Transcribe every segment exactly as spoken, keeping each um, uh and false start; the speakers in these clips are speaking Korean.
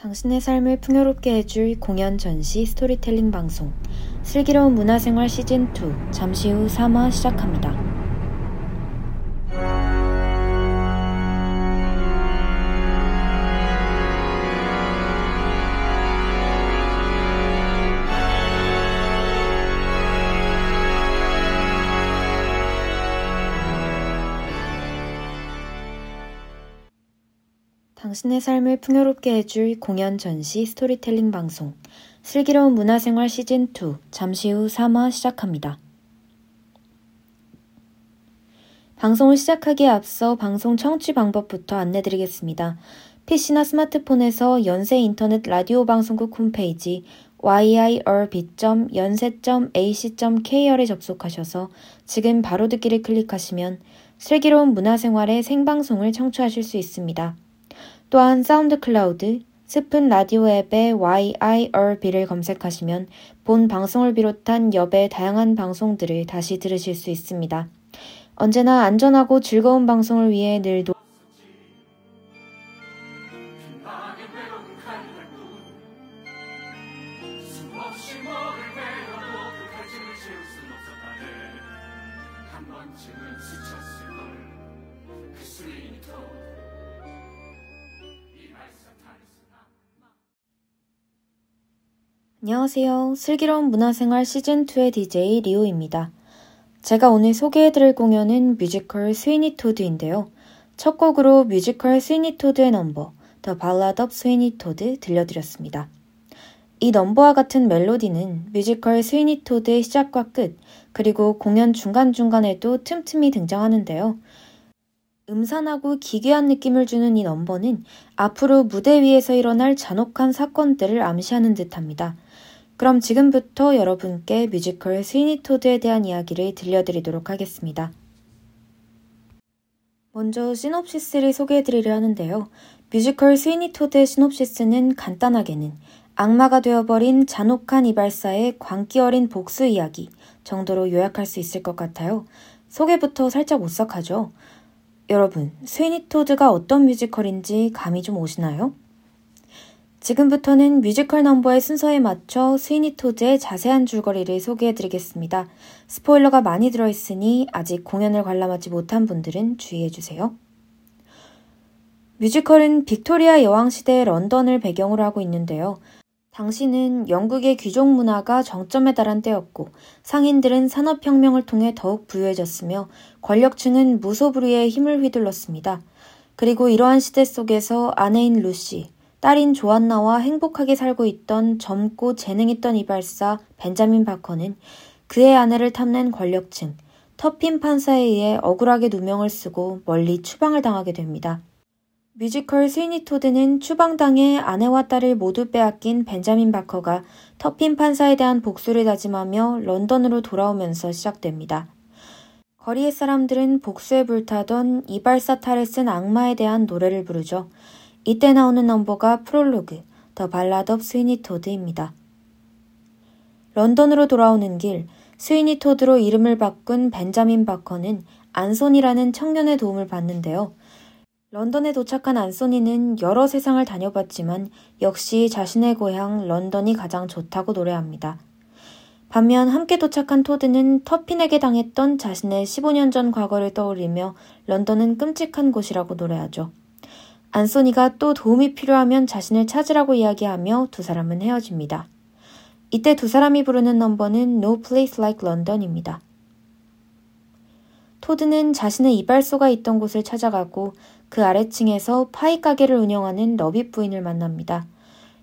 당신의 삶을 풍요롭게 해줄 공연 전시 스토리텔링 방송 슬기로운 문화생활 시즌이 잠시 후 삼 화 시작합니다. 당신의 삶을 풍요롭게 해줄 공연 전시 스토리텔링 방송 슬기로운 문화생활 시즌이 잠시 후 삼 화 시작합니다. 방송을 시작하기에 앞서 방송 청취 방법부터 안내드리겠습니다. 피씨나 스마트폰에서 연세 인터넷 라디오 방송국 홈페이지 와이아이알비 점 연세 점 에이씨 점 케이알에 접속하셔서 지금 바로 듣기를 클릭하시면 슬기로운 문화생활의 생방송을 청취하실 수 있습니다. 또한 사운드 클라우드, 스푼 라디오 앱에 와이아이알비를 검색하시면 본 방송을 비롯한 여배 다양한 방송들을 다시 들으실 수 있습니다. 언제나 안전하고 즐거운 방송을 위해 늘 노... 안녕하세요. 슬기로운 문화생활 시즌이의 디제이 리오입니다. 제가 오늘 소개해드릴 공연은 뮤지컬 스위니 토드인데요. 첫 곡으로 뮤지컬 스위니 토드의 넘버, The Ballad of Sweeney Todd 들려드렸습니다. 이 넘버와 같은 멜로디는 뮤지컬 스위니 토드의 시작과 끝, 그리고 공연 중간중간에도 틈틈이 등장하는데요. 음산하고 기괴한 느낌을 주는 이 넘버는 앞으로 무대 위에서 일어날 잔혹한 사건들을 암시하는 듯합니다. 그럼 지금부터 여러분께 뮤지컬 스위니 토드에 대한 이야기를 들려드리도록 하겠습니다. 먼저 시놉시스를 소개해드리려 하는데요. 뮤지컬 스위니 토드의 시놉시스는 간단하게는 악마가 되어버린 잔혹한 이발사의 광기 어린 복수 이야기 정도로 요약할 수 있을 것 같아요. 소개부터 살짝 오싹하죠? 여러분, 스위니 토드가 어떤 뮤지컬인지 감이 좀 오시나요? 지금부터는 뮤지컬 넘버의 순서에 맞춰 스위니 토드의 자세한 줄거리를 소개해드리겠습니다. 스포일러가 많이 들어있으니 아직 공연을 관람하지 못한 분들은 주의해주세요. 뮤지컬은 빅토리아 여왕시대의 런던을 배경으로 하고 있는데요. 당시는 영국의 귀족 문화가 정점에 달한 때였고 상인들은 산업혁명을 통해 더욱 부유해졌으며 권력층은 무소불위의 힘을 휘둘렀습니다. 그리고 이러한 시대 속에서 아내인 루시, 딸인 조한나와 행복하게 살고 있던 젊고 재능있던 이발사 벤자민 바커는 그의 아내를 탐낸 권력층, 터핀 판사에 의해 억울하게 누명을 쓰고 멀리 추방을 당하게 됩니다. 뮤지컬 스위니 토드는 추방당해 아내와 딸을 모두 빼앗긴 벤자민 바커가 터핀 판사에 대한 복수를 다짐하며 런던으로 돌아오면서 시작됩니다. 거리의 사람들은 복수에 불타던 이발사 탈을 쓴 악마에 대한 노래를 부르죠. 이때 나오는 넘버가 프롤로그, The Ballad of Sweeney Todd입니다. 런던으로 돌아오는 길, 스위니 토드로 이름을 바꾼 벤자민 바커는 안소니라는 청년의 도움을 받는데요. 런던에 도착한 안소니는 여러 세상을 다녀봤지만 역시 자신의 고향 런던이 가장 좋다고 노래합니다. 반면 함께 도착한 토드는 터핀에게 당했던 자신의 십오 년 전 과거를 떠올리며 런던은 끔찍한 곳이라고 노래하죠. 안소니가 또 도움이 필요하면 자신을 찾으라고 이야기하며 두 사람은 헤어집니다. 이때 두 사람이 부르는 넘버는 No Place Like London입니다. 토드는 자신의 이발소가 있던 곳을 찾아가고 그 아래층에서 파이 가게를 운영하는 러비 부인을 만납니다.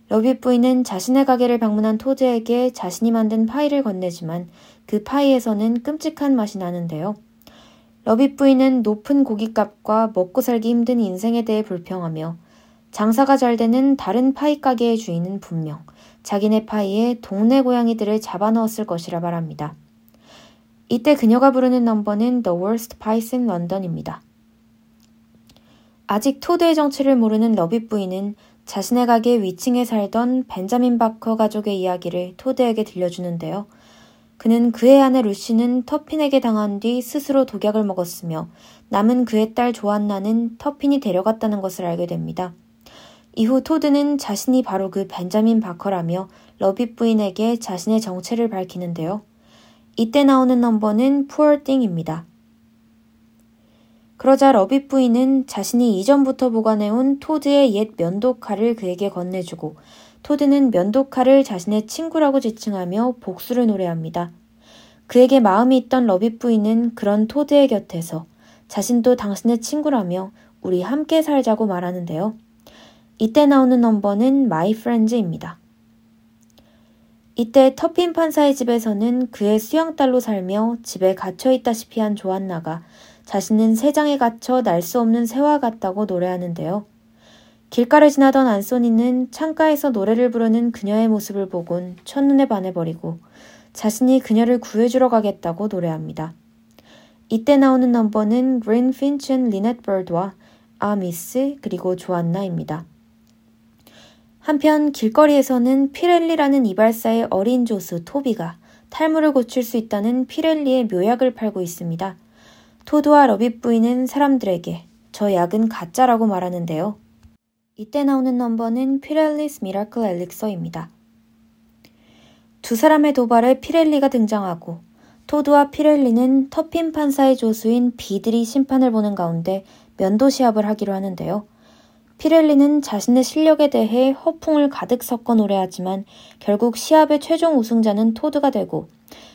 러비 부인은 자신의 가게를 방문한 토드에게 자신이 만든 파이를 건네지만 그 파이에서는 끔찍한 맛이 나는데요. 러비 부인은 높은 고깃값과 먹고 살기 힘든 인생에 대해 불평하며 장사가 잘 되는 다른 파이 가게의 주인은 분명 자기네 파이에 동네 고양이들을 잡아넣었을 것이라 말합니다. 이때 그녀가 부르는 넘버는 The Worst Pies in London입니다. 아직 토드의 정체를 모르는 러비 부인은 자신의 가게 위층에 살던 벤자민 바커 가족의 이야기를 토드에게 들려주는데요. 그는 그의 아내 루시는 터핀에게 당한 뒤 스스로 독약을 먹었으며 남은 그의 딸 조한나는 터핀이 데려갔다는 것을 알게 됩니다. 이후 토드는 자신이 바로 그 벤자민 바커라며 러빗 부인에게 자신의 정체를 밝히는데요. 이때 나오는 넘버는 Poor Thing입니다. 그러자 러빗 부인은 자신이 이전부터 보관해온 토드의 옛 면도칼을 그에게 건네주고 토드는 면도칼을 자신의 친구라고 지칭하며 복수를 노래합니다. 그에게 마음이 있던 러빗 부인은 그런 토드의 곁에서 자신도 당신의 친구라며 우리 함께 살자고 말하는데요. 이때 나오는 넘버는 My Friends입니다. 이때 터핀 판사의 집에서는 그의 수양딸로 살며 집에 갇혀있다시피 한 조한나가 자신은 새장에 갇혀 날 수 없는 새와 같다고 노래하는데요. 길가를 지나던 안소니는 창가에서 노래를 부르는 그녀의 모습을 보곤 첫눈에 반해버리고 자신이 그녀를 구해주러 가겠다고 노래합니다. 이때 나오는 넘버는 Green Finch and Lynette Bird와 아 미스 그리고 조안나입니다. 한편 길거리에서는 피렐리라는 이발사의 어린 조수 토비가 탈모를 고칠 수 있다는 피렐리의 묘약을 팔고 있습니다. 토드와 러빗 부인은 사람들에게 저 약은 가짜라고 말하는데요. 이때 나오는 넘버는 피렐리's Miracle Elixir입니다. 두 사람의 도발에 피렐리가 등장하고 토드와 피렐리는 터핀 판사의 조수인 비들이 심판을 보는 가운데 면도 시합을 하기로 하는데요. 피렐리는 자신의 실력에 대해 허풍을 가득 섞어 노래하지만 결국 시합의 최종 우승자는 토드가 되고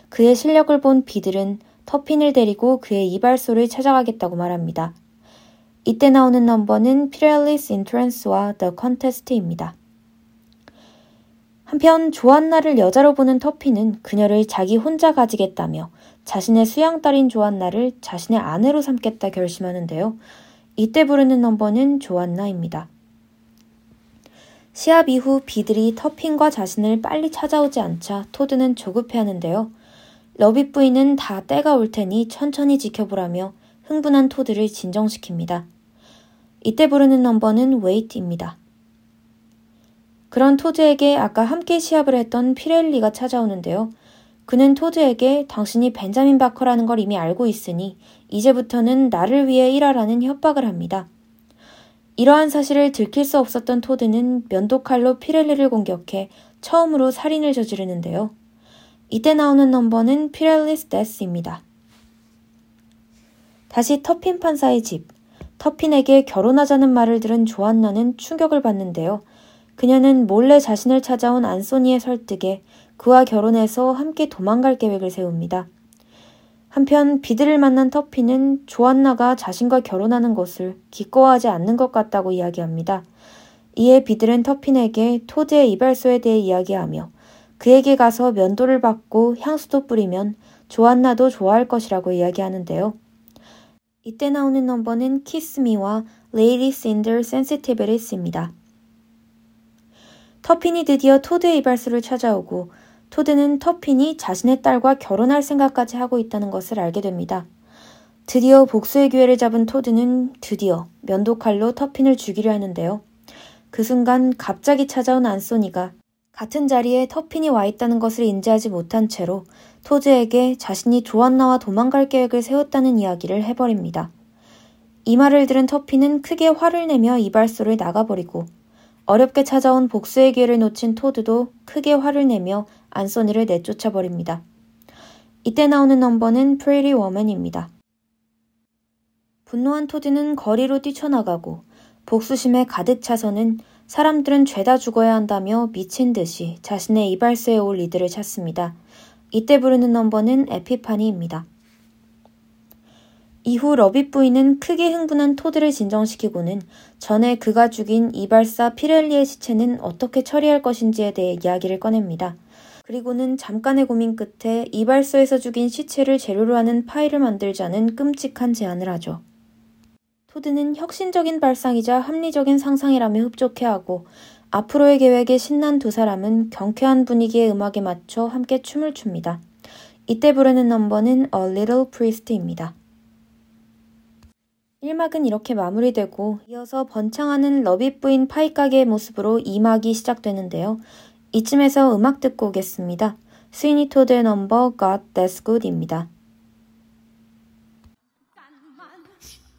그의 실력을 본 비들은 터핀을 데리고 그의 이발소를 찾아가겠다고 말합니다. 이때 나오는 넘버는 Pirelli's Entrance와 The Contest입니다. 한편 조한나를 여자로 보는 터핀은 그녀를 자기 혼자 가지겠다며 자신의 수양딸인 조한나를 자신의 아내로 삼겠다 결심하는데요. 이때 부르는 넘버는 조한나입니다. 시합 이후 비들이 터핀과 자신을 빨리 찾아오지 않자 토드는 조급해하는데요. 러빗 부인은 다 때가 올 테니 천천히 지켜보라며 흥분한 토드를 진정시킵니다. 이때 부르는 넘버는 웨이트입니다. 그런 토드에게 아까 함께 시합을 했던 피렐리가 찾아오는데요. 그는 토드에게 당신이 벤자민 바커라는 걸 이미 알고 있으니 이제부터는 나를 위해 일하라는 협박을 합니다. 이러한 사실을 들킬 수 없었던 토드는 면도칼로 피렐리를 공격해 처음으로 살인을 저지르는데요. 이때 나오는 넘버는 Pirelli's Death입니다. 다시 터핀 판사의 집, 터핀에게 결혼하자는 말을 들은 조안나는 충격을 받는데요. 그녀는 몰래 자신을 찾아온 안소니의 설득에 그와 결혼해서 함께 도망갈 계획을 세웁니다. 한편 비들을 만난 터핀은 조안나가 자신과 결혼하는 것을 기꺼워하지 않는 것 같다고 이야기합니다. 이에 비들은 터핀에게 토드의 이발소에 대해 이야기하며 그에게 가서 면도를 받고 향수도 뿌리면 조안나도 좋아할 것이라고 이야기하는데요. 이때 나오는 넘버는 Kiss Me와 Ladies in Their Sensitivity입니다. 터핀이 드디어 토드의 이발소를 찾아오고 토드는 터핀이 자신의 딸과 결혼할 생각까지 하고 있다는 것을 알게 됩니다. 드디어 복수의 기회를 잡은 토드는 드디어 면도칼로 터핀을 죽이려 하는데요. 그 순간 갑자기 찾아온 안소니가 같은 자리에 터핀이 와 있다는 것을 인지하지 못한 채로 토드에게 자신이 조안나와 도망갈 계획을 세웠다는 이야기를 해버립니다. 이 말을 들은 터핀은 크게 화를 내며 이발소를 나가버리고 어렵게 찾아온 복수의 기회를 놓친 토드도 크게 화를 내며 안소니를 내쫓아버립니다. 이때 나오는 넘버는 Pretty Woman입니다. 분노한 토드는 거리로 뛰쳐나가고 복수심에 가득 차서는 사람들은 죄다 죽어야 한다며 미친 듯이 자신의 이발소에 올 이들을 찾습니다. 이때 부르는 넘버는 에피파니입니다. 이후 러빗 부인은 크게 흥분한 토드를 진정시키고는 전에 그가 죽인 이발사 피렐리의 시체는 어떻게 처리할 것인지에 대해 이야기를 꺼냅니다. 그리고는 잠깐의 고민 끝에 이발소에서 죽인 시체를 재료로 하는 파이를 만들자는 끔찍한 제안을 하죠. 토드는 혁신적인 발상이자 합리적인 상상이라며 흡족해하고 앞으로의 계획에 신난 두 사람은 경쾌한 분위기의 음악에 맞춰 함께 춤을 춥니다. 이때 부르는 넘버는 A Little Priest입니다. 일 막은 이렇게 마무리되고 이어서 번창하는 러빗 부인 파이 가게의 모습으로 이 막이 시작되는데요. 이쯤에서 음악 듣고 오겠습니다. 스위니 토드의 넘버 God That's Good입니다. 딴만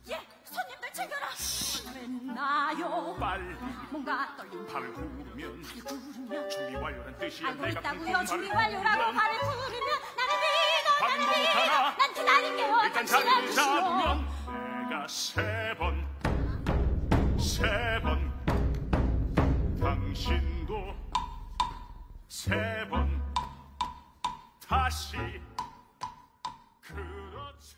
예 손님들 챙겨라 맨나요 빨리 뭔가 듯이 알고 있다고요. 준비 완료라고 발을 구르면 나는 믿어 나는 믿어 난 기다릴게요. 일단 자리를 잡으면 내가 세 번 세 번 당신도 세 번 다시 그렇지.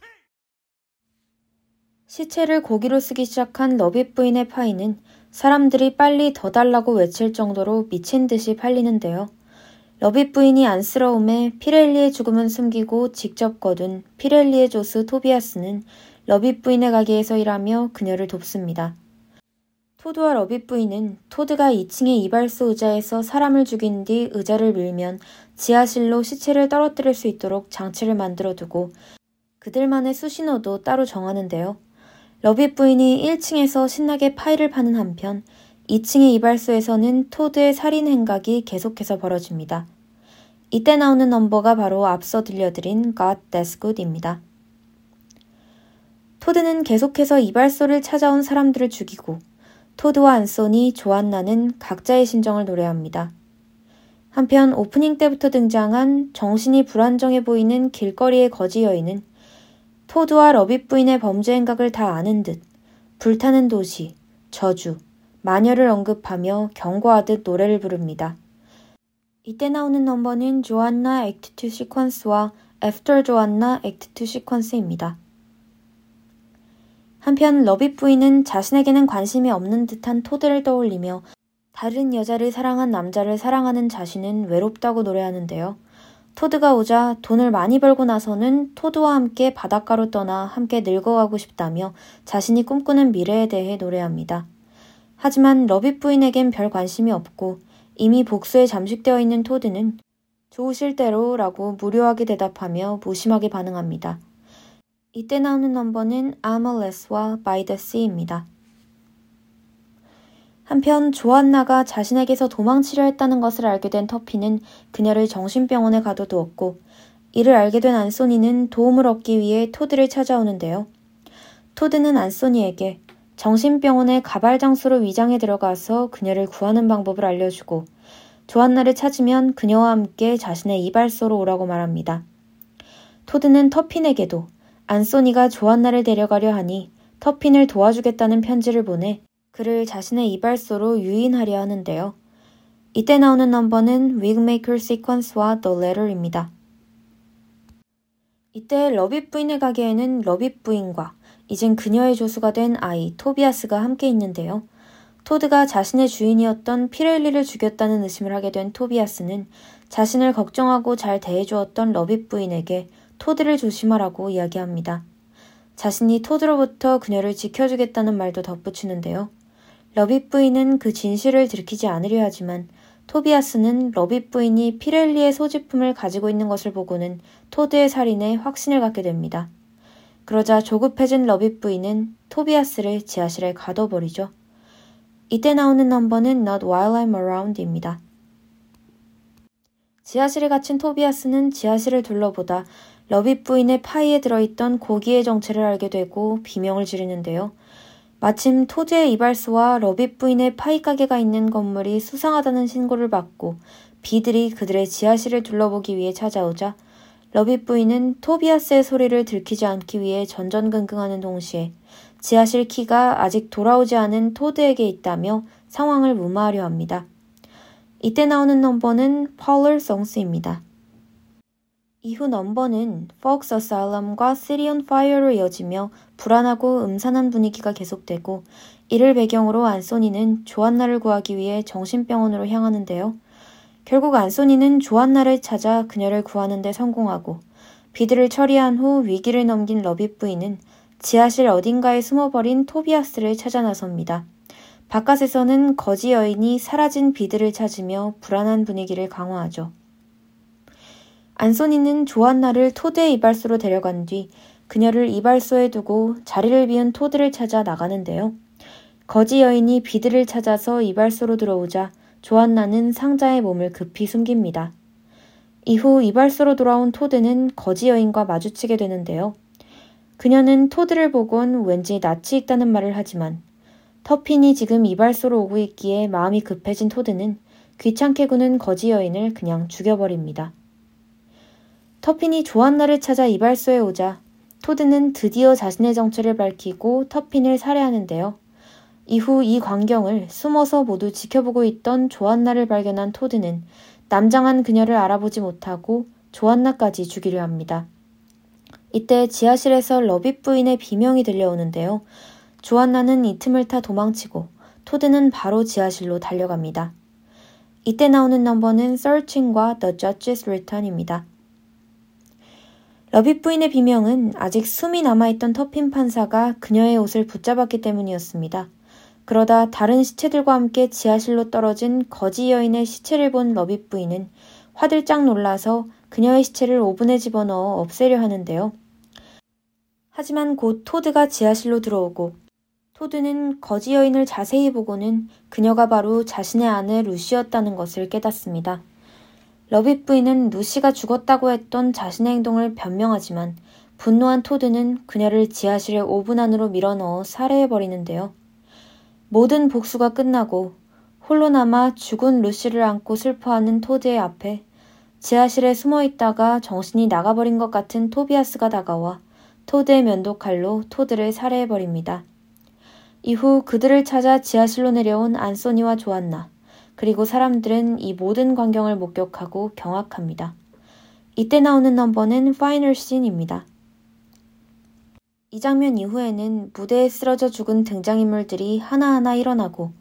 시체를 고기로 쓰기 시작한 러빗 부인의 파이는 사람들이 빨리 더 달라고 외칠 정도로 미친 듯이 팔리는데요. 러빗 부인이 안쓰러움에 피렐리의 죽음은 숨기고 직접 거둔 피렐리의 조수 토비아스는 러빗 부인의 가게에서 일하며 그녀를 돕습니다. 토드와 러빗 부인은 토드가 이 층의 이발소 의자에서 사람을 죽인 뒤 의자를 밀면 지하실로 시체를 떨어뜨릴 수 있도록 장치를 만들어두고 그들만의 수신호도 따로 정하는데요. 러빗 부인이 일 층에서 신나게 파이를 파는 한편 이 층의 이발소에서는 토드의 살인 행각이 계속해서 벌어집니다. 이때 나오는 넘버가 바로 앞서 들려드린 God That's Good입니다. 토드는 계속해서 이발소를 찾아온 사람들을 죽이고 토드와 안소니, 조안나는 각자의 심정을 노래합니다. 한편 오프닝 때부터 등장한 정신이 불안정해 보이는 길거리의 거지 여인은 토드와 러빗 부인의 범죄 행각을 다 아는 듯 불타는 도시, 저주, 마녀를 언급하며 경고하듯 노래를 부릅니다. 이때 나오는 넘버는 조안나 액트 투 시퀀스와 After 조안나 액트 투 시퀀스입니다. 한편 러빗 부인은 자신에게는 관심이 없는 듯한 토드를 떠올리며 다른 여자를 사랑한 남자를 사랑하는 자신은 외롭다고 노래하는데요. 토드가 오자 돈을 많이 벌고 나서는 토드와 함께 바닷가로 떠나 함께 늙어가고 싶다며 자신이 꿈꾸는 미래에 대해 노래합니다. 하지만 러빗 부인에겐 별 관심이 없고 이미 복수에 잠식되어 있는 토드는 좋으실 대로 라고 무료하게 대답하며 무심하게 반응합니다. 이때 나오는 넘버는 I'm a Less와 By the Sea입니다. 한편 조안나가 자신에게서 도망치려 했다는 것을 알게 된 터피는 그녀를 정신병원에 가둬두었고 이를 알게 된 안소니는 도움을 얻기 위해 토드를 찾아오는데요. 토드는 안소니에게 정신병원의 가발장수로 위장해 들어가서 그녀를 구하는 방법을 알려주고 조안나를 찾으면 그녀와 함께 자신의 이발소로 오라고 말합니다. 토드는 터핀에게도 안소니가 조안나를 데려가려 하니 터핀을 도와주겠다는 편지를 보내 그를 자신의 이발소로 유인하려 하는데요. 이때 나오는 넘버는 Wigmaker Sequence와 The Letter입니다. 이때 러빗 부인의 가게에는 러빗 부인과 이젠 그녀의 조수가 된 아이 토비아스가 함께 있는데요. 토드가 자신의 주인이었던 피렐리를 죽였다는 의심을 하게 된 토비아스는 자신을 걱정하고 잘 대해주었던 러빗 부인에게 토드를 조심하라고 이야기합니다. 자신이 토드로부터 그녀를 지켜주겠다는 말도 덧붙이는데요. 러빗 부인은 그 진실을 들키지 않으려 하지만 토비아스는 러빗 부인이 피렐리의 소지품을 가지고 있는 것을 보고는 토드의 살인에 확신을 갖게 됩니다. 그러자 조급해진 러빗 부인은 토비아스를 지하실에 가둬버리죠. 이때 나오는 넘버는 Not While I'm Around입니다. 지하실에 갇힌 토비아스는 지하실을 둘러보다 러빗 부인의 파이에 들어있던 고기의 정체를 알게 되고 비명을 지르는데요. 마침 토드의 이발소와 러빗 부인의 파이 가게가 있는 건물이 수상하다는 신고를 받고 비들이 그들의 지하실을 둘러보기 위해 찾아오자 러빗 부인은 토비아스의 소리를 들키지 않기 위해 전전긍긍하는 동시에 지하실 키가 아직 돌아오지 않은 토드에게 있다며 상황을 무마하려 합니다. 이때 나오는 넘버는 Parlor Songs입니다. 이후 넘버는 Fox Asylum과 City on Fire로 이어지며 불안하고 음산한 분위기가 계속되고 이를 배경으로 안소니는 조안나를 구하기 위해 정신병원으로 향하는데요. 결국 안소니는 조안나를 찾아 그녀를 구하는 데 성공하고 비들을 처리한 후 위기를 넘긴 러빗 부인은 지하실 어딘가에 숨어버린 토비아스를 찾아 나섭니다. 바깥에서는 거지 여인이 사라진 비들을 찾으며 불안한 분위기를 강화하죠. 안소니는 조안나를 토드의 이발소로 데려간 뒤 그녀를 이발소에 두고 자리를 비운 토드를 찾아 나가는데요. 거지 여인이 비들을 찾아서 이발소로 들어오자 조안나는 상자에 몸을 급히 숨깁니다. 이후 이발소로 돌아온 토드는 거지 여인과 마주치게 되는데요. 그녀는 토드를 보곤 왠지 낯이 익다는 말을 하지만 터핀이 지금 이발소로 오고 있기에 마음이 급해진 토드는 귀찮게 구는 거지 여인을 그냥 죽여버립니다. 터핀이 조한나를 찾아 이발소에 오자 토드는 드디어 자신의 정체를 밝히고 터핀을 살해하는데요. 이후 이 광경을 숨어서 모두 지켜보고 있던 조한나를 발견한 토드는 남장한 그녀를 알아보지 못하고 조한나까지 죽이려 합니다. 이때 지하실에서 러빗 부인의 비명이 들려오는데요. 조한나는 이 틈을 타 도망치고 토드는 바로 지하실로 달려갑니다. 이때 나오는 넘버는 Searching과 The Judge's Return입니다. 러빗 부인의 비명은 아직 숨이 남아있던 터핀 판사가 그녀의 옷을 붙잡았기 때문이었습니다. 그러다 다른 시체들과 함께 지하실로 떨어진 거지 여인의 시체를 본 러빗 부인은 화들짝 놀라서 그녀의 시체를 오븐에 집어넣어 없애려 하는데요. 하지만 곧 토드가 지하실로 들어오고 토드는 거지 여인을 자세히 보고는 그녀가 바로 자신의 아내 루시였다는 것을 깨닫습니다. 러빗 부인은 루시가 죽었다고 했던 자신의 행동을 변명하지만 분노한 토드는 그녀를 지하실의 오븐 안으로 밀어넣어 살해해버리는데요. 모든 복수가 끝나고 홀로 남아 죽은 루시를 안고 슬퍼하는 토드의 앞에 지하실에 숨어있다가 정신이 나가버린 것 같은 토비아스가 다가와 토드의 면도칼로 토드를 살해해버립니다. 이후 그들을 찾아 지하실로 내려온 안소니와 조안나 그리고 사람들은 이 모든 광경을 목격하고 경악합니다. 이때 나오는 넘버는 파이널 씬입니다. 이 장면 이후에는 무대에 쓰러져 죽은 등장인물들이 하나하나 일어나고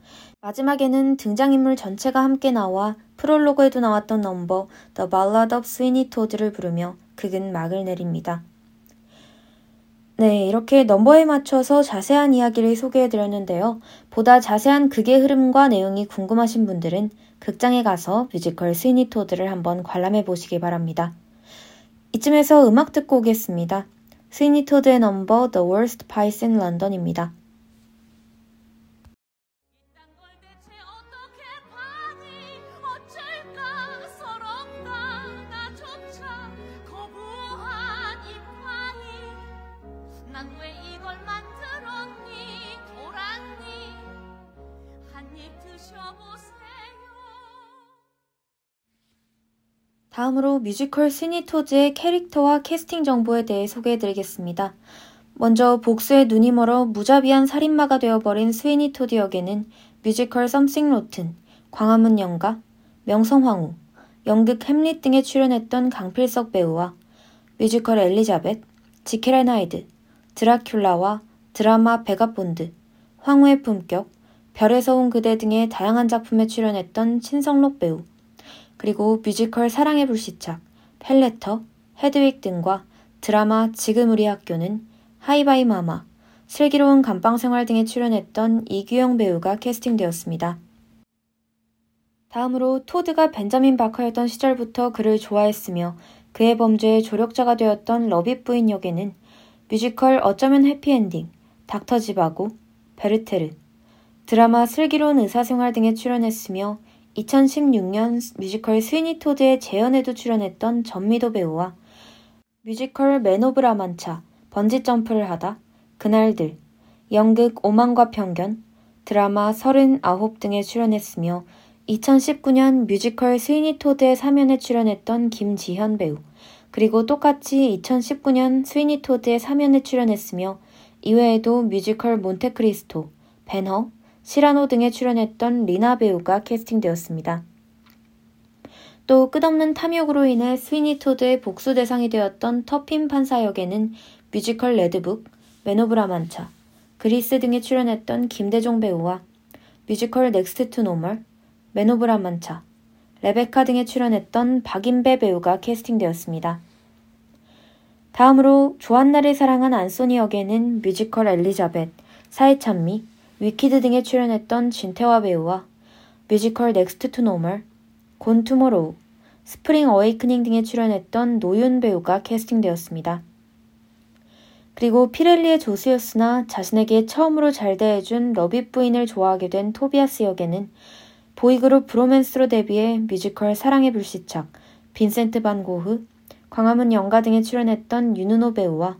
마지막에는 등장인물 전체가 함께 나와 프롤로그에도 나왔던 넘버 The Ballad of Sweeney Todd를 부르며 극은 막을 내립니다. 네, 이렇게 넘버에 맞춰서 자세한 이야기를 소개해드렸는데요. 보다 자세한 극의 흐름과 내용이 궁금하신 분들은 극장에 가서 뮤지컬 스위니 토드를 한번 관람해보시기 바랍니다. 이쯤에서 음악 듣고 오겠습니다. 스위니 토드의 넘버 The Worst Pies in London입니다. 다음으로 뮤지컬 스위니 토드의 캐릭터와 캐스팅 정보에 대해 소개해드리겠습니다. 먼저 복수의 눈이 멀어 무자비한 살인마가 되어버린 스위니 토드 역에는 뮤지컬 썸씽 로튼, 광화문 연가, 명성황후, 연극 햄릿 등에 출연했던 강필석 배우와 뮤지컬 엘리자벳, 지킬 앤 하이드, 드라큘라와 드라마 백악본드, 황후의 품격, 별에서 온 그대 등의 다양한 작품에 출연했던 신성록 배우, 그리고 뮤지컬 사랑의 불시착, 펠레터, 헤드윅 등과 드라마 지금 우리 학교는, 하이바이 마마, 슬기로운 감방생활 등에 출연했던 이규영 배우가 캐스팅되었습니다. 다음으로 토드가 벤자민 바커였던 시절부터 그를 좋아했으며 그의 범죄의 조력자가 되었던 러빗 부인 역에는 뮤지컬 어쩌면 해피엔딩, 닥터 지바고, 베르테르, 드라마 슬기로운 의사생활 등에 출연했으며 이천십육 년 뮤지컬 스위니 토드의 재연에도 출연했던 전미도 배우와 뮤지컬 맨 오브 라만차, 번지점프를 하다, 그날들, 연극 오만과 편견, 드라마 서른아홉 등에 출연했으며 이천십구 년 뮤지컬 스위니 토드의 사면에 출연했던 김지현 배우, 그리고 똑같이 이천십구 년 스위니 토드의 사면에 출연했으며 이외에도 뮤지컬 몬테크리스토, 벤허, 시라노 등에 출연했던 리나 배우가 캐스팅되었습니다. 또 끝없는 탐욕으로 인해 스위니 토드의 복수 대상이 되었던 터핀 판사 역에는 뮤지컬 레드북, 맨 오브 라만차, 그리스 등에 출연했던 김대종 배우와 뮤지컬 넥스트 투 노멀, 맨 오브 라만차, 레베카 등에 출연했던 박인배 배우가 캐스팅되었습니다. 다음으로 조한나를 사랑한 안소니 역에는 뮤지컬 엘리자벳, 사회 찬미, 위키드 등에 출연했던 진태화 배우와 뮤지컬 넥스트 투 노멀, 곤 투모로우, 스프링 어웨이크닝 등에 출연했던 노윤 배우가 캐스팅되었습니다. 그리고 피렐리의 조수였으나 자신에게 처음으로 잘 대해준 러빗 부인을 좋아하게 된 토비아스 역에는 보이그룹 브로맨스로 데뷔해 뮤지컬 사랑의 불시착, 빈센트 반 고흐, 광화문 연가 등에 출연했던 윤은호 배우와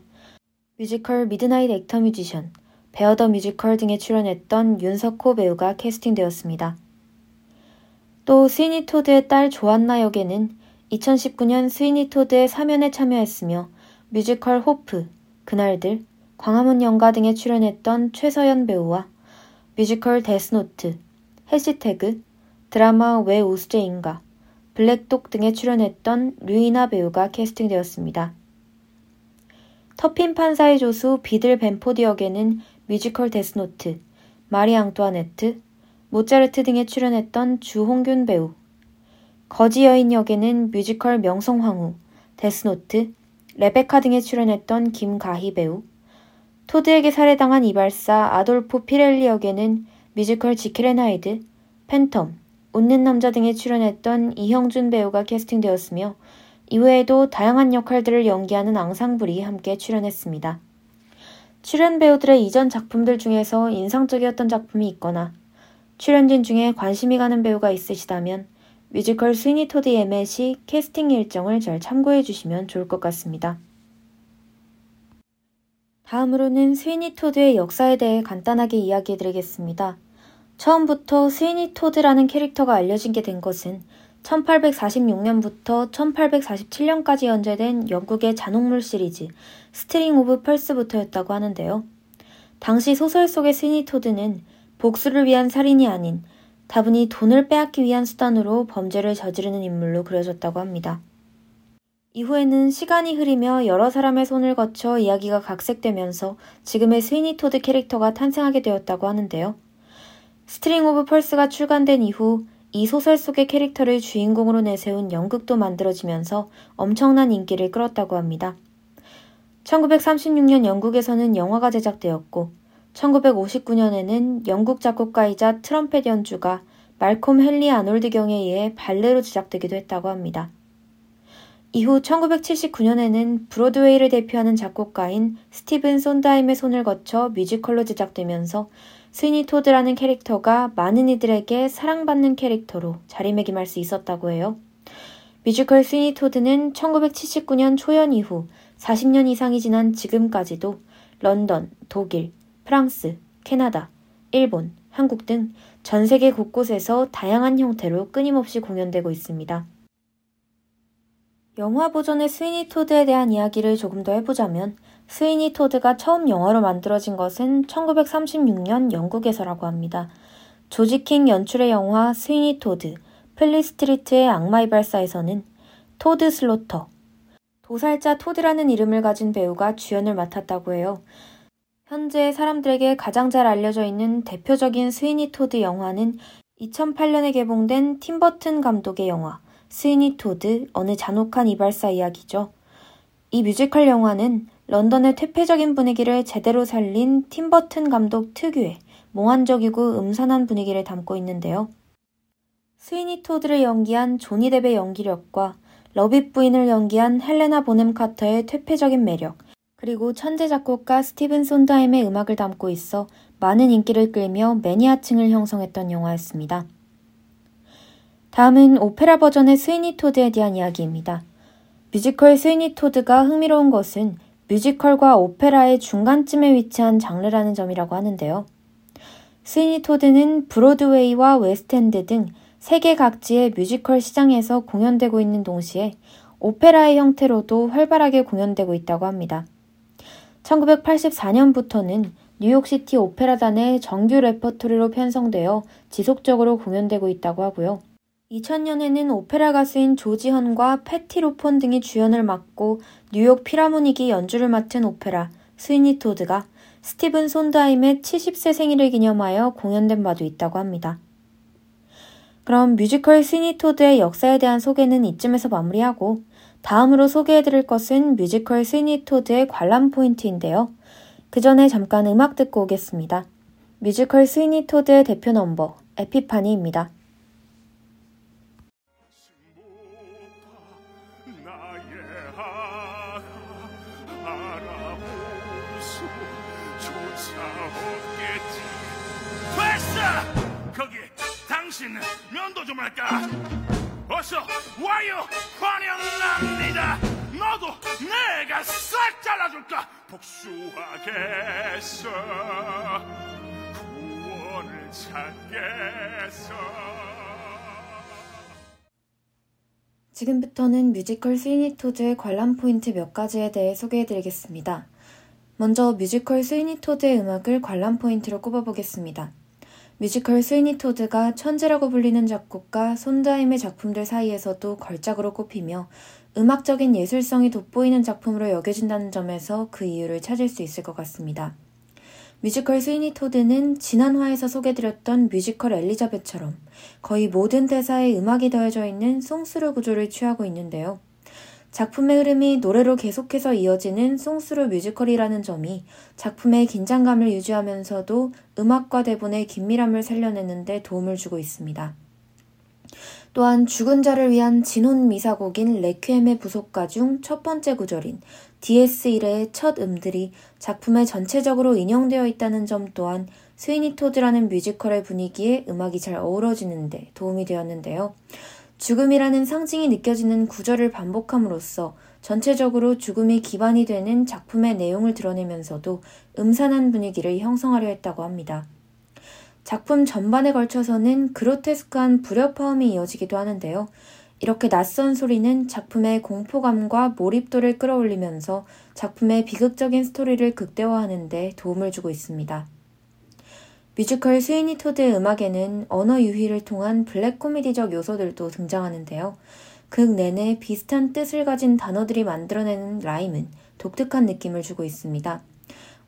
뮤지컬 미드나잇 액터 뮤지션, 베어 더 뮤지컬 등에 출연했던 윤석호 배우가 캐스팅되었습니다. 또 스위니 토드의 딸 조한나 역에는 이천십구 년 스위니 토드의 사면에 참여했으며 뮤지컬 호프, 그날들, 광화문 연가 등에 출연했던 최서연 배우와 뮤지컬 데스노트, 해시태그, 드라마 왜 우스제인가, 블랙독 등에 출연했던 류이나 배우가 캐스팅되었습니다. 터핀 판사의 조수 비들 벤포드 역에는 뮤지컬 데스노트, 마리 앙뚜아네트, 모차르트 등에 출연했던 주홍균 배우, 거지 여인 역에는 뮤지컬 명성황후, 데스노트, 레베카 등에 출연했던 김가희 배우, 토드에게 살해당한 이발사 아돌포 피렐리 역에는 뮤지컬 지킬 앤 하이드, 팬텀, 웃는 남자 등에 출연했던 이형준 배우가 캐스팅되었으며 이외에도 다양한 역할들을 연기하는 앙상블이 함께 출연했습니다. 출연 배우들의 이전 작품들 중에서 인상적이었던 작품이 있거나 출연진 중에 관심이 가는 배우가 있으시다면 뮤지컬 스위니 토드 예매 시 캐스팅 일정을 잘 참고해 주시면 좋을 것 같습니다. 다음으로는 스위니 토드의 역사에 대해 간단하게 이야기해 드리겠습니다. 처음부터 스위니 토드라는 캐릭터가 알려진 게 된 것은 천팔백사십육 년부터 천팔백사십칠 년까지 연재된 영국의 잔혹물 시리즈 스트링 오브 펄스부터였다고 하는데요. 당시 소설 속의 스위니 토드는 복수를 위한 살인이 아닌 다분히 돈을 빼앗기 위한 수단으로 범죄를 저지르는 인물로 그려졌다고 합니다. 이후에는 시간이 흐르며 여러 사람의 손을 거쳐 이야기가 각색되면서 지금의 스위니 토드 캐릭터가 탄생하게 되었다고 하는데요. 스트링 오브 펄스가 출간된 이후 이 소설 속의 캐릭터를 주인공으로 내세운 연극도 만들어지면서 엄청난 인기를 끌었다고 합니다. 천구백삼십육 년 영국에서는 영화가 제작되었고 천구백오십구 년에는 영국 작곡가이자 트럼펫 연주가 말콤 헨리 아놀드 경에 의해 발레로 제작되기도 했다고 합니다. 이후 천구백칠십구 년에는 브로드웨이를 대표하는 작곡가인 스티븐 손다임의 손을 거쳐 뮤지컬로 제작되면서 스위니 토드라는 캐릭터가 많은 이들에게 사랑받는 캐릭터로 자리매김할 수 있었다고 해요. 뮤지컬 스위니 토드는 천구백칠십구 년 초연 이후 사십 년 이상이 지난 지금까지도 런던, 독일, 프랑스, 캐나다, 일본, 한국 등 전 세계 곳곳에서 다양한 형태로 끊임없이 공연되고 있습니다. 영화 버전의 스위니 토드에 대한 이야기를 조금 더 해보자면 스위니 토드가 처음 영화로 만들어진 것은 천구백삼십육 년 영국에서라고 합니다. 조지 킹 연출의 영화 스위니 토드, 플리스트리트의 악마 이발사에서는 토드 슬로터, 도살자 토드라는 이름을 가진 배우가 주연을 맡았다고 해요. 현재 사람들에게 가장 잘 알려져 있는 대표적인 스위니 토드 영화는 이천팔 년에 개봉된 팀 버튼 감독의 영화 스위니 토드 어느 잔혹한 이발사 이야기죠. 이 뮤지컬 영화는 런던의 퇴폐적인 분위기를 제대로 살린 팀 버튼 감독 특유의 몽환적이고 음산한 분위기를 담고 있는데요. 스위니 토드를 연기한 조니 뎁의 연기력과 러빗 부인을 연기한 헬레나 보넴 카터의 퇴폐적인 매력, 그리고 천재 작곡가 스티븐 손다임의 음악을 담고 있어 많은 인기를 끌며 매니아층을 형성했던 영화였습니다. 다음은 오페라 버전의 스위니 토드에 대한 이야기입니다. 뮤지컬 스위니 토드가 흥미로운 것은 뮤지컬과 오페라의 중간쯤에 위치한 장르라는 점이라고 하는데요. 스위니 토드는 브로드웨이와 웨스트엔드 등 세계 각지의 뮤지컬 시장에서 공연되고 있는 동시에 오페라의 형태로도 활발하게 공연되고 있다고 합니다. 천구백팔십사 년부터는 뉴욕시티 오페라단의 정규 레퍼토리로 편성되어 지속적으로 공연되고 있다고 하고요. 이천 년에는 오페라 가수인 조지헌과 패티 로폰 등이 주연을 맡고 뉴욕 필하모닉이 연주를 맡은 오페라 스위니 토드가 스티븐 손다임의 칠십 세 생일을 기념하여 공연된 바도 있다고 합니다. 그럼 뮤지컬 스위니 토드의 역사에 대한 소개는 이쯤에서 마무리하고 다음으로 소개해드릴 것은 뮤지컬 스위니 토드의 관람 포인트인데요. 그 전에 잠깐 음악 듣고 오겠습니다. 뮤지컬 스위니 토드의 대표 넘버 에피파니입니다. 거기 당신은 면도 좀 할까? 어서 와요, 환영합니다. 너도 내가 싹 잘라줄까? 복수하겠어, 구원을 찾겠어. 지금부터는 뮤지컬 스위니 토드의 관람 포인트 몇 가지에 대해 소개해드리겠습니다. 먼저 뮤지컬 스위니 토드의 음악을 관람 포인트로 꼽아보겠습니다. 뮤지컬 스위니 토드가 천재라고 불리는 작곡가 손자임의 작품들 사이에서도 걸작으로 꼽히며 음악적인 예술성이 돋보이는 작품으로 여겨진다는 점에서 그 이유를 찾을 수 있을 것 같습니다. 뮤지컬 스위니 토드는 지난화에서 소개드렸던 뮤지컬 엘리자벳처럼 거의 모든 대사에 음악이 더해져 있는 송스루 구조를 취하고 있는데요. 작품의 흐름이 노래로 계속해서 이어지는 송스루 뮤지컬이라는 점이 작품의 긴장감을 유지하면서도 음악과 대본의 긴밀함을 살려내는 데 도움을 주고 있습니다. 또한 죽은 자를 위한 진혼 미사곡인 레퀴엠의 부속가 중 첫 번째 구절인 디에스 일의 첫 음들이 작품에 전체적으로 인용되어 있다는 점 또한 스위니 토드라는 뮤지컬의 분위기에 음악이 잘 어우러지는 데 도움이 되었는데요. 죽음이라는 상징이 느껴지는 구절을 반복함으로써 전체적으로 죽음이 기반이 되는 작품의 내용을 드러내면서도 음산한 분위기를 형성하려 했다고 합니다. 작품 전반에 걸쳐서는 그로테스크한 불협화음이 이어지기도 하는데요. 이렇게 낯선 소리는 작품의 공포감과 몰입도를 끌어올리면서 작품의 비극적인 스토리를 극대화하는 데 도움을 주고 있습니다. 뮤지컬 스위니 토드의 음악에는 언어 유희를 통한 블랙 코미디적 요소들도 등장하는데요. 극 내내 비슷한 뜻을 가진 단어들이 만들어내는 라임은 독특한 느낌을 주고 있습니다.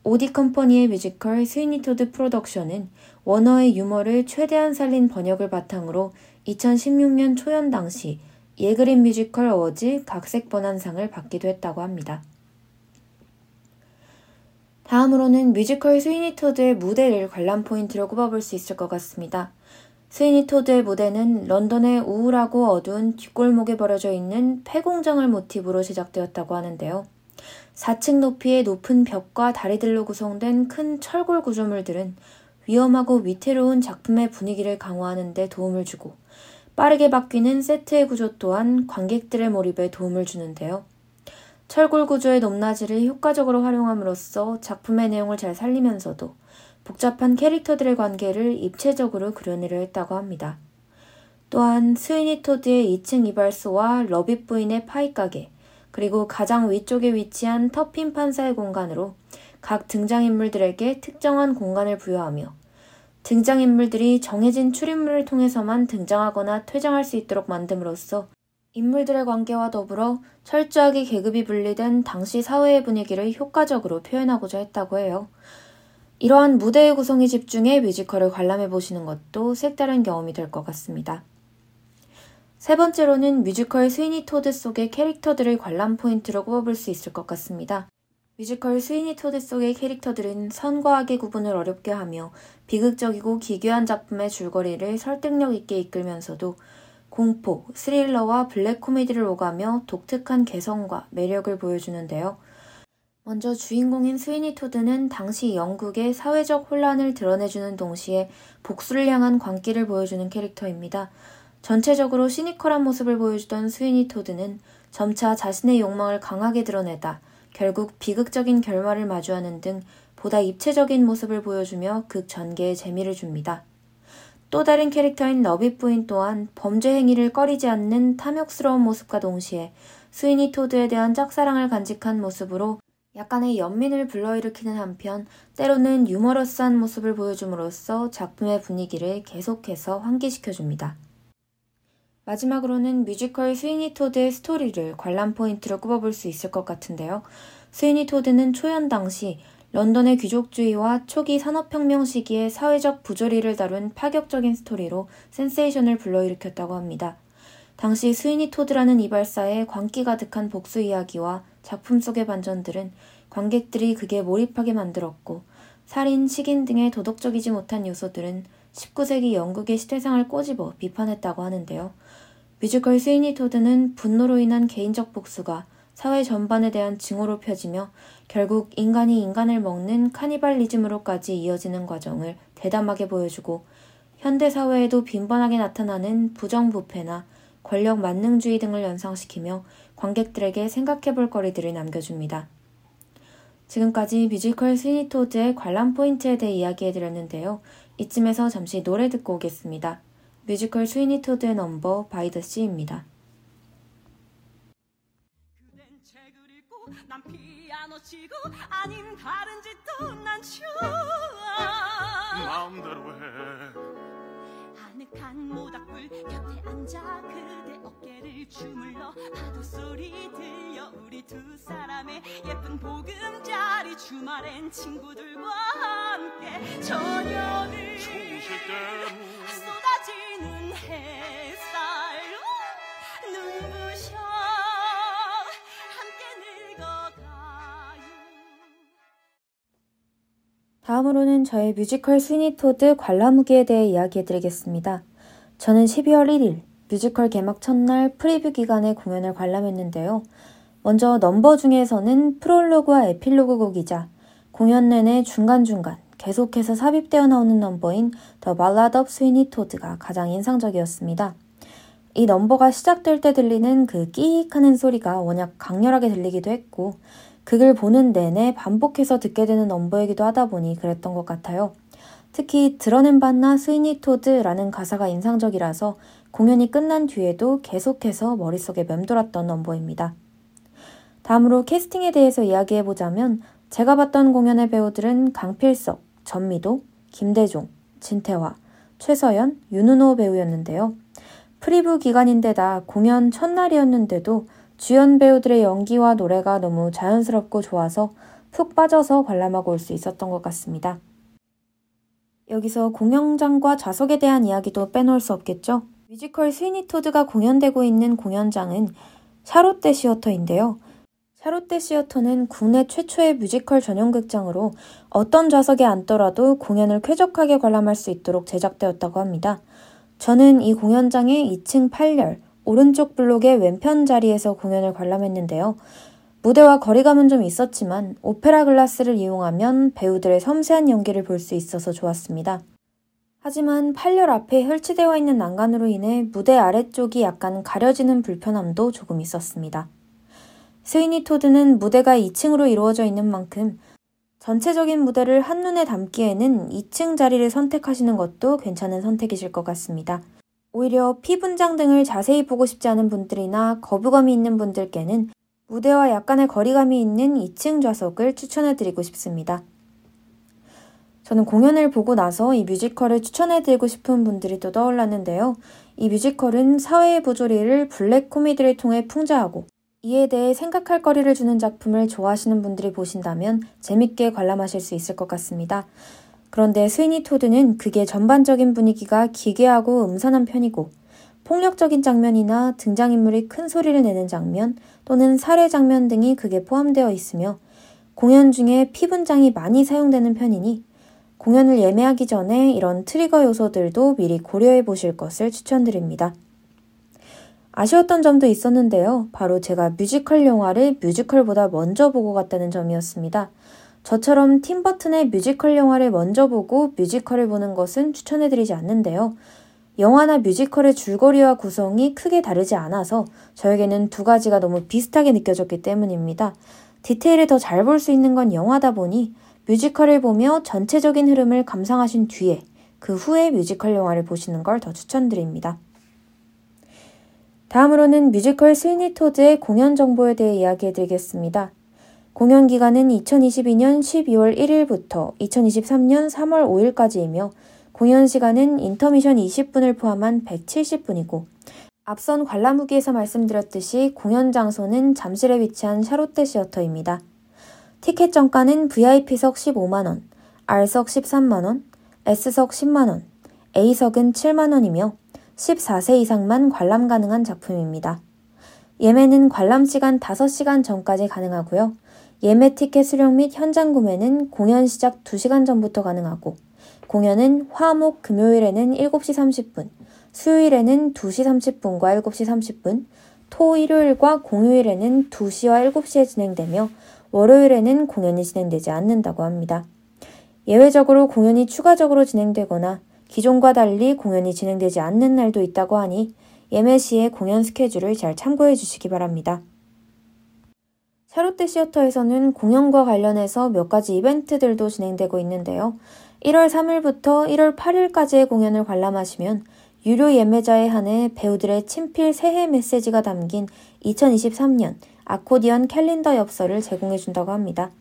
오디 컴퍼니의 뮤지컬 스위니 토드 프로덕션은 원어의 유머를 최대한 살린 번역을 바탕으로 이천십육 년 초연 당시 예그린 뮤지컬 어워즈 각색 번안상을 받기도 했다고 합니다. 다음으로는 뮤지컬 스위니 토드의 무대를 관람 포인트로 꼽아볼 수 있을 것 같습니다. 스위니 토드의 무대는 런던의 우울하고 어두운 뒷골목에 벌어져 있는 폐공장을 모티브로 제작되었다고 하는데요. 사 층 높이의 높은 벽과 다리들로 구성된 큰 철골 구조물들은 위험하고 위태로운 작품의 분위기를 강화하는 데 도움을 주고 빠르게 바뀌는 세트의 구조 또한 관객들의 몰입에 도움을 주는데요. 철골 구조의 높낮이를 효과적으로 활용함으로써 작품의 내용을 잘 살리면서도 복잡한 캐릭터들의 관계를 입체적으로 그려내려 했다고 합니다. 또한 스위니 토드의 이 층 이발소와 러비 부인의 파이가게, 그리고 가장 위쪽에 위치한 터핀 판사의 공간으로 각 등장인물들에게 특정한 공간을 부여하며 등장인물들이 정해진 출입문을 통해서만 등장하거나 퇴장할 수 있도록 만듦으로써 인물들의 관계와 더불어 철저하게 계급이 분리된 당시 사회의 분위기를 효과적으로 표현하고자 했다고 해요. 이러한 무대의 구성에 집중해 뮤지컬을 관람해보시는 것도 색다른 경험이 될 것 같습니다. 세 번째로는 뮤지컬 스위니 토드 속의 캐릭터들을 관람 포인트로 꼽아볼 수 있을 것 같습니다. 뮤지컬 스위니 토드 속의 캐릭터들은 선과 악의 구분을 어렵게 하며 비극적이고 기괴한 작품의 줄거리를 설득력 있게 이끌면서도 공포, 스릴러와 블랙 코미디를 오가며 독특한 개성과 매력을 보여주는데요. 먼저 주인공인 스위니 토드는 당시 영국의 사회적 혼란을 드러내주는 동시에 복수를 향한 광기를 보여주는 캐릭터입니다. 전체적으로 시니컬한 모습을 보여주던 스위니 토드는 점차 자신의 욕망을 강하게 드러내다 결국 비극적인 결말을 마주하는 등 보다 입체적인 모습을 보여주며 극 전개에 재미를 줍니다. 또 다른 캐릭터인 러비 부인 또한 범죄 행위를 꺼리지 않는 탐욕스러운 모습과 동시에 스위니 토드에 대한 짝사랑을 간직한 모습으로 약간의 연민을 불러일으키는 한편 때로는 유머러스한 모습을 보여줌으로써 작품의 분위기를 계속해서 환기시켜줍니다. 마지막으로는 뮤지컬 스위니 토드의 스토리를 관람 포인트로 꼽아볼 수 있을 것 같은데요. 스위니 토드는 초연 당시 런던의 귀족주의와 초기 산업혁명 시기의 사회적 부조리를 다룬 파격적인 스토리로 센세이션을 불러일으켰다고 합니다. 당시 스위니 토드라는 이발사의 광기 가득한 복수 이야기와 작품 속의 반전들은 관객들이 극에 몰입하게 만들었고 살인, 식인 등의 도덕적이지 못한 요소들은 십구 세기 영국의 시대상을 꼬집어 비판했다고 하는데요. 뮤지컬 스위니 토드는 분노로 인한 개인적 복수가 사회 전반에 대한 증오로 펴지며 결국 인간이 인간을 먹는 카니발리즘으로까지 이어지는 과정을 대담하게 보여주고 현대사회에도 빈번하게 나타나는 부정부패나 권력 만능주의 등을 연상시키며 관객들에게 생각해볼 거리들을 남겨줍니다. 지금까지 뮤지컬 스위니 토드의 관람 포인트에 대해 이야기해드렸는데요. 이쯤에서 잠시 노래 듣고 오겠습니다. 뮤지컬 스위니 토드의 넘버 바이 더 씨입니다. 난 피아노 치고 아닌 다른 짓도 난 좋아. 마음대로 해. 아늑한 모닥불 곁에 앉아 그대 어깨를 주물러 파도 소리 들려 우리 두 사람의 예쁜 보금자리. 주말엔 친구들과 함께 저녁을 쏟아지는 햇살로 눈부셔 함께 늙어가요. 다음으로는 저의 뮤지컬 스위니 토드 관람후기에 대해 이야기해드리겠습니다. 저는 십이월 일일 뮤지컬 개막 첫날 프리뷰 기간에 공연을 관람했는데요. 먼저 넘버 중에서는 프롤로그와 에필로그 곡이자 공연 내내 중간중간 계속해서 삽입되어 나오는 넘버인 더 발라드 오브 스위니 토드가 가장 인상적이었습니다. 이 넘버가 시작될 때 들리는 그 끼익 하는 소리가 워낙 강렬하게 들리기도 했고 극을 보는 내내 반복해서 듣게 되는 넘버이기도 하다 보니 그랬던 것 같아요. 특히 드러낸 바나 스위니 토드라는 가사가 인상적이라서 공연이 끝난 뒤에도 계속해서 머릿속에 맴돌았던 넘버입니다. 다음으로 캐스팅에 대해서 이야기해보자면 제가 봤던 공연의 배우들은 강필석, 전미도, 김대종, 진태화, 최서연, 윤은호 배우였는데요. 프리뷰 기간인데다 공연 첫날이었는데도 주연 배우들의 연기와 노래가 너무 자연스럽고 좋아서 푹 빠져서 관람하고 올 수 있었던 것 같습니다. 여기서 공연장과 좌석에 대한 이야기도 빼놓을 수 없겠죠. 뮤지컬 스위니 토드가 공연되고 있는 공연장은 샤롯대 시어터인데요. 샤롯대 시어터는 국내 최초의 뮤지컬 전용 극장으로 어떤 좌석에 앉더라도 공연을 쾌적하게 관람할 수 있도록 제작되었다고 합니다. 저는 이 공연장의 이층 팔열, 오른쪽 블록의 왼편 자리에서 공연을 관람했는데요. 무대와 거리감은 좀 있었지만 오페라 글라스를 이용하면 배우들의 섬세한 연기를 볼 수 있어서 좋았습니다. 하지만 팔 열 앞에 설치되어 있는 난간으로 인해 무대 아래쪽이 약간 가려지는 불편함도 조금 있었습니다. 스위니 토드는 무대가 이층으로 이루어져 있는 만큼 전체적인 무대를 한눈에 담기에는 이층 자리를 선택하시는 것도 괜찮은 선택이실 것 같습니다. 오히려 피 분장 등을 자세히 보고 싶지 않은 분들이나 거부감이 있는 분들께는 무대와 약간의 거리감이 있는 이층 좌석을 추천해드리고 싶습니다. 저는 공연을 보고 나서 이 뮤지컬을 추천해드리고 싶은 분들이 또 떠올랐는데요. 이 뮤지컬은 사회의 부조리를 블랙 코미디를 통해 풍자하고 이에 대해 생각할 거리를 주는 작품을 좋아하시는 분들이 보신다면 재밌게 관람하실 수 있을 것 같습니다. 그런데 스위니 토드는 그게 전반적인 분위기가 기괴하고 음산한 편이고 폭력적인 장면이나 등장인물이 큰 소리를 내는 장면 또는 살해 장면 등이 극에 포함되어 있으며 공연 중에 피 분장이 많이 사용되는 편이니 공연을 예매하기 전에 이런 트리거 요소들도 미리 고려해 보실 것을 추천드립니다. 아쉬웠던 점도 있었는데요. 바로 제가 뮤지컬 영화를 뮤지컬보다 먼저 보고 갔다는 점이었습니다. 저처럼 팀 버튼의 뮤지컬 영화를 먼저 보고 뮤지컬을 보는 것은 추천해드리지 않는데요. 영화나 뮤지컬의 줄거리와 구성이 크게 다르지 않아서 저에게는 두 가지가 너무 비슷하게 느껴졌기 때문입니다. 디테일을 더 잘 볼 수 있는 건 영화다 보니 뮤지컬을 보며 전체적인 흐름을 감상하신 뒤에 그 후에 뮤지컬 영화를 보시는 걸 더 추천드립니다. 다음으로는 뮤지컬 스위니 토드의 공연 정보에 대해 이야기해드리겠습니다. 공연 기간은 이천이십이년 십이월 일일부터 이천이십삼년 삼월 오일까지이며 공연 시간은 인터미션 이십분을 포함한 백칠십분이고 앞선 관람 후기에서 말씀드렸듯이 공연 장소는 잠실에 위치한 샤롯대 시어터입니다. 티켓 정가는 브이아이피석 십오만원, R석 십삼만원, S석 십만원, A석은 칠만원이며 십사세 이상만 관람 가능한 작품입니다. 예매는 관람 시간 다섯시간 전까지 가능하고요. 예매 티켓 수령 및 현장 구매는 공연 시작 두시간 전부터 가능하고 공연은 화, 목, 금요일에는 일곱시 삼십분, 수요일에는 두시 삼십분과 일곱시 삼십분, 토, 일요일과 공휴일에는 두시와 일곱시에 진행되며 월요일에는 공연이 진행되지 않는다고 합니다. 예외적으로 공연이 추가적으로 진행되거나 기존과 달리 공연이 진행되지 않는 날도 있다고 하니 예매 시에 공연 스케줄을 잘 참고해 주시기 바랍니다. 샤롯대 시어터에서는 공연과 관련해서 몇 가지 이벤트들도 진행되고 있는데요. 일월 삼일부터 일월 팔일까지의 공연을 관람하시면 유료 예매자에 한해 배우들의 친필 새해 메시지가 담긴 이천이십삼년 아코디언 캘린더 엽서를 제공해준다고 합니다.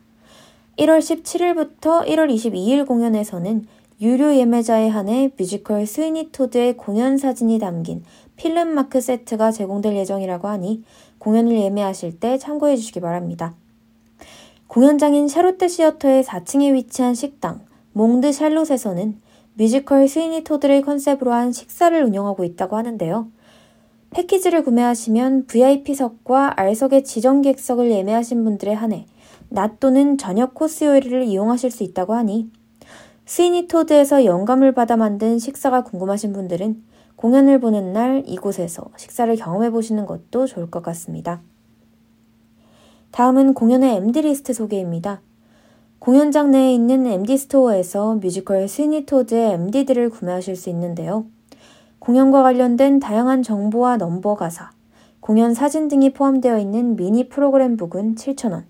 일월 십칠일부터 일월 이십이일 공연에서는 유료 예매자에 한해 뮤지컬 스위니 토드의 공연 사진이 담긴 필름 마크 세트가 제공될 예정이라고 하니 공연을 예매하실 때 참고해 주시기 바랍니다. 공연장인 샤롯테 시어터의 사층에 위치한 식당 몽드 샬롯에서는 뮤지컬 스위니 토드를 컨셉으로 한 식사를 운영하고 있다고 하는데요. 패키지를 구매하시면 브이아이피석과 R석의 지정객석을 예매하신 분들에 한해 낮 또는 저녁 코스 요리를 이용하실 수 있다고 하니 스위니 토드에서 영감을 받아 만든 식사가 궁금하신 분들은 공연을 보는 날 이곳에서 식사를 경험해보시는 것도 좋을 것 같습니다. 다음은 공연의 엠디 리스트 소개입니다. 공연장 내에 있는 엠디 스토어에서 뮤지컬 스위니 토드의 엠디들을 구매하실 수 있는데요. 공연과 관련된 다양한 정보와 넘버 가사, 공연 사진 등이 포함되어 있는 미니 프로그램 북은 칠천 원,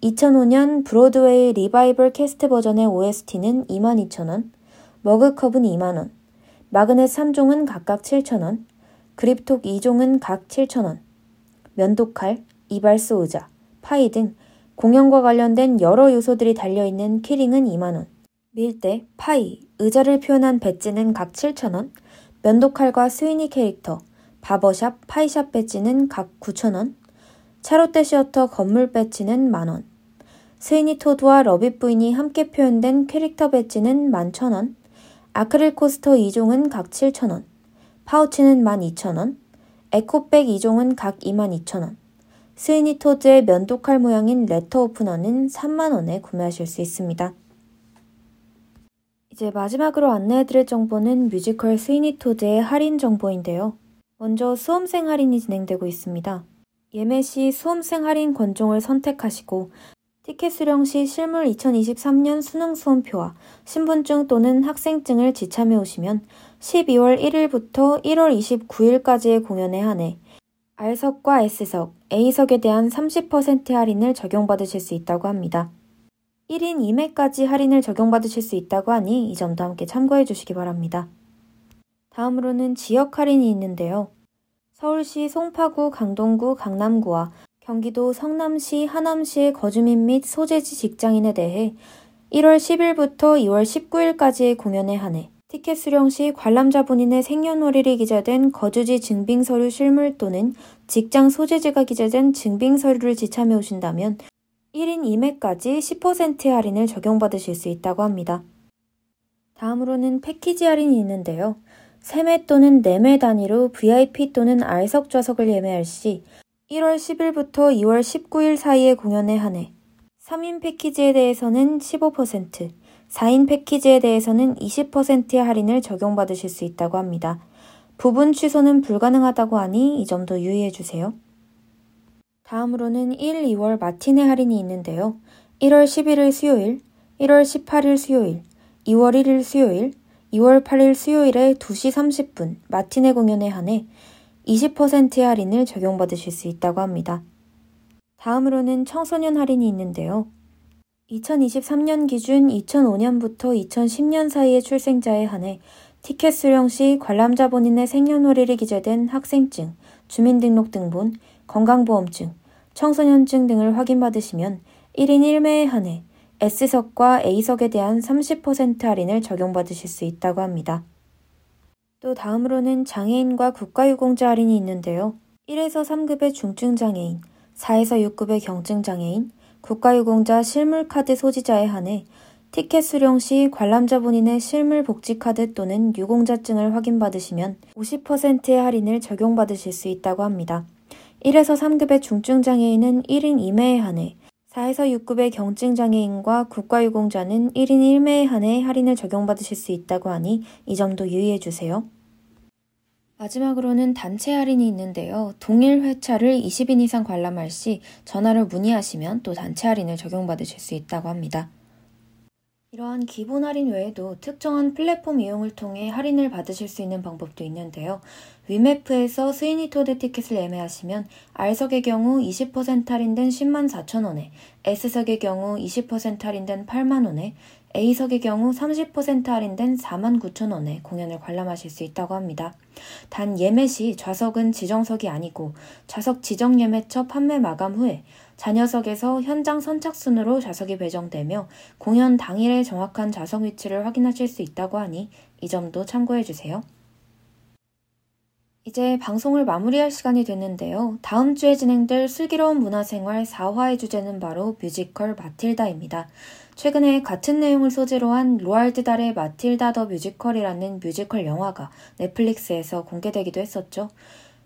이천오년 브로드웨이 리바이벌 캐스트 버전의 오에스티는 이만 이천 원, 머그컵은 이만 원, 마그넷 삼종은 각각 칠천 원, 그립톡 이종은 각 칠천 원, 면도칼, 이발소 의자, 파이 등 공연과 관련된 여러 요소들이 달려있는 키링은 이만 원, 밀대, 파이, 의자를 표현한 배지는 각 칠천 원, 면도칼과 스위니 캐릭터, 바버샵, 파이샵 배지는 각 구천 원, 차롯데 시어터 건물 배지는 만 원, 스위니 토드와 러빗 부인이 함께 표현된 캐릭터 배지는 만 천 원, 아크릴 코스터 이종은 각 칠천 원, 파우치는 만 이천 원, 에코백 이종은 각 이만 이천 원, 스위니 토드의 면도칼 모양인 레터 오프너는 삼만 원에 구매하실 수 있습니다. 이제 마지막으로 안내해드릴 정보는 뮤지컬 스위니 토드의 할인 정보인데요. 먼저 수험생 할인이 진행되고 있습니다. 예매 시 수험생 할인 권종을 선택하시고 티켓 수령 시 실물 이천이십삼년 수능 수험표와 신분증 또는 학생증을 지참해 오시면 십이월 일일부터 일월 이십구일까지의 공연에 한해 R석과 S석, A석에 대한 삼십 퍼센트 할인을 적용받으실 수 있다고 합니다. 일인 이매까지 할인을 적용받으실 수 있다고 하니 이 점도 함께 참고해 주시기 바랍니다. 다음으로는 지역 할인이 있는데요. 서울시 송파구, 강동구, 강남구와 경기도 성남시, 하남시의 거주민 및 소재지 직장인에 대해 일월 십일부터 이월 십구일까지의 공연에 한해 티켓 수령 시 관람자 본인의 생년월일이 기재된 거주지 증빙서류 실물 또는 직장 소재지가 기재된 증빙서류를 지참해 오신다면 일인 이매까지 십 퍼센트 할인을 적용받으실 수 있다고 합니다. 다음으로는 패키지 할인이 있는데요. 세매 또는 네매 단위로 브이아이피 또는 R석 좌석을 예매할 시 일월 십일부터 이월 십구일 사이의 공연에 한해 삼인 패키지에 대해서는 십오 퍼센트, 사인 패키지에 대해서는 이십 퍼센트의 할인을 적용받으실 수 있다고 합니다. 부분 취소는 불가능하다고 하니 이 점도 유의해주세요. 다음으로는 일, 이월 마티네 할인이 있는데요. 일월 십일일 수요일, 일월 십팔일 수요일, 이월 일일 수요일, 이월 팔일 수요일에 두시 삼십분 마티네 공연에 한해 이십 퍼센트의 할인을 적용받으실 수 있다고 합니다. 다음으로는 청소년 할인이 있는데요. 이천이십삼년 기준 이천오년부터 이천십년 사이의 출생자에 한해 티켓 수령 시 관람자 본인의 생년월일이 기재된 학생증, 주민등록등본, 건강보험증, 청소년증 등을 확인받으시면 일인 일매에 한해 S석과 A석에 대한 삼십 퍼센트 할인을 적용받으실 수 있다고 합니다. 또 다음으로는 장애인과 국가유공자 할인이 있는데요. 일에서 삼급의 중증장애인, 사에서 육급의 경증장애인, 국가유공자 실물카드 소지자에 한해 티켓 수령 시 관람자 본인의 실물복지카드 또는 유공자증을 확인받으시면 오십 퍼센트의 할인을 적용받으실 수 있다고 합니다. 일에서 삼급의 중증장애인은 일인 이매에 한해, 사에서 육급의 경증장애인과 국가유공자는 일인 일매에 한해 할인을 적용받으실 수 있다고 하니 이 점도 유의해주세요. 마지막으로는 단체 할인이 있는데요. 동일 회차를 이십인 이상 관람할 시 전화로 문의하시면 또 단체 할인을 적용받으실 수 있다고 합니다. 이러한 기본 할인 외에도 특정한 플랫폼 이용을 통해 할인을 받으실 수 있는 방법도 있는데요. 위메프에서 스위니 토드 티켓을 예매하시면 R석의 경우 이십 퍼센트 할인된 십만 사천 원에, S석의 경우 이십 퍼센트 할인된 팔만 원에, A석의 경우 삼십 퍼센트 할인된 사만 구천 원에 공연을 관람하실 수 있다고 합니다. 단 예매 시 좌석은 지정석이 아니고 좌석 지정 예매처 판매 마감 후에 잔여석에서 현장 선착순으로 좌석이 배정되며 공연 당일에 정확한 좌석 위치를 확인하실 수 있다고 하니 이 점도 참고해주세요. 이제 방송을 마무리할 시간이 됐는데요. 다음 주에 진행될 슬기로운 문화생활 사 화의 주제는 바로 뮤지컬 마틸다입니다. 최근에 같은 내용을 소재로 한 로알드 달의 마틸다 더 뮤지컬이라는 뮤지컬 영화가 넷플릭스에서 공개되기도 했었죠.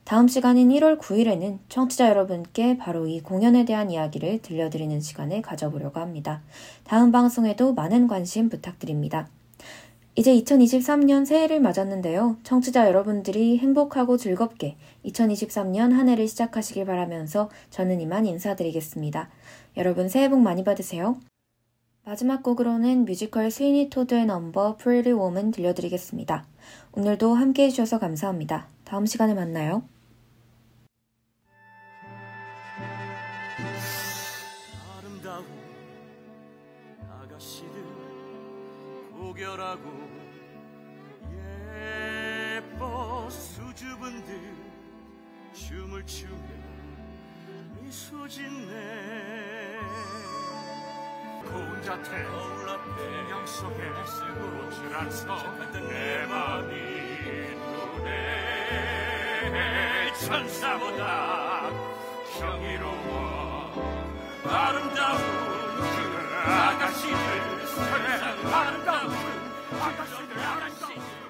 다음 시간인 일월 구일에는 청취자 여러분께 바로 이 공연에 대한 이야기를 들려드리는 시간을 가져보려고 합니다. 다음 방송에도 많은 관심 부탁드립니다. 이제 이천이십삼 년 새해를 맞았는데요. 청취자 여러분들이 행복하고 즐겁게 이천이십삼 년 한 해를 시작하시길 바라면서 저는 이만 인사드리겠습니다. 여러분 새해 복 많이 받으세요. 마지막 곡으로는 뮤지컬 스위니 토드의 넘버 Pretty Woman 들려드리겠습니다. 오늘도 함께 해주셔서 감사합니다. 다음 시간에 만나요. 아름다운 아가씨들 고결하고 예뻐 수줍은 듯 춤을 추며 미소 짓네. 고운 자태 거울 앞에 풍경 속에 쓰고 출안서 내 맘이 눈에 천사보다 경이로워 아름다운 그 아가씨들 세상 아름다운 아가씨들 아가씨들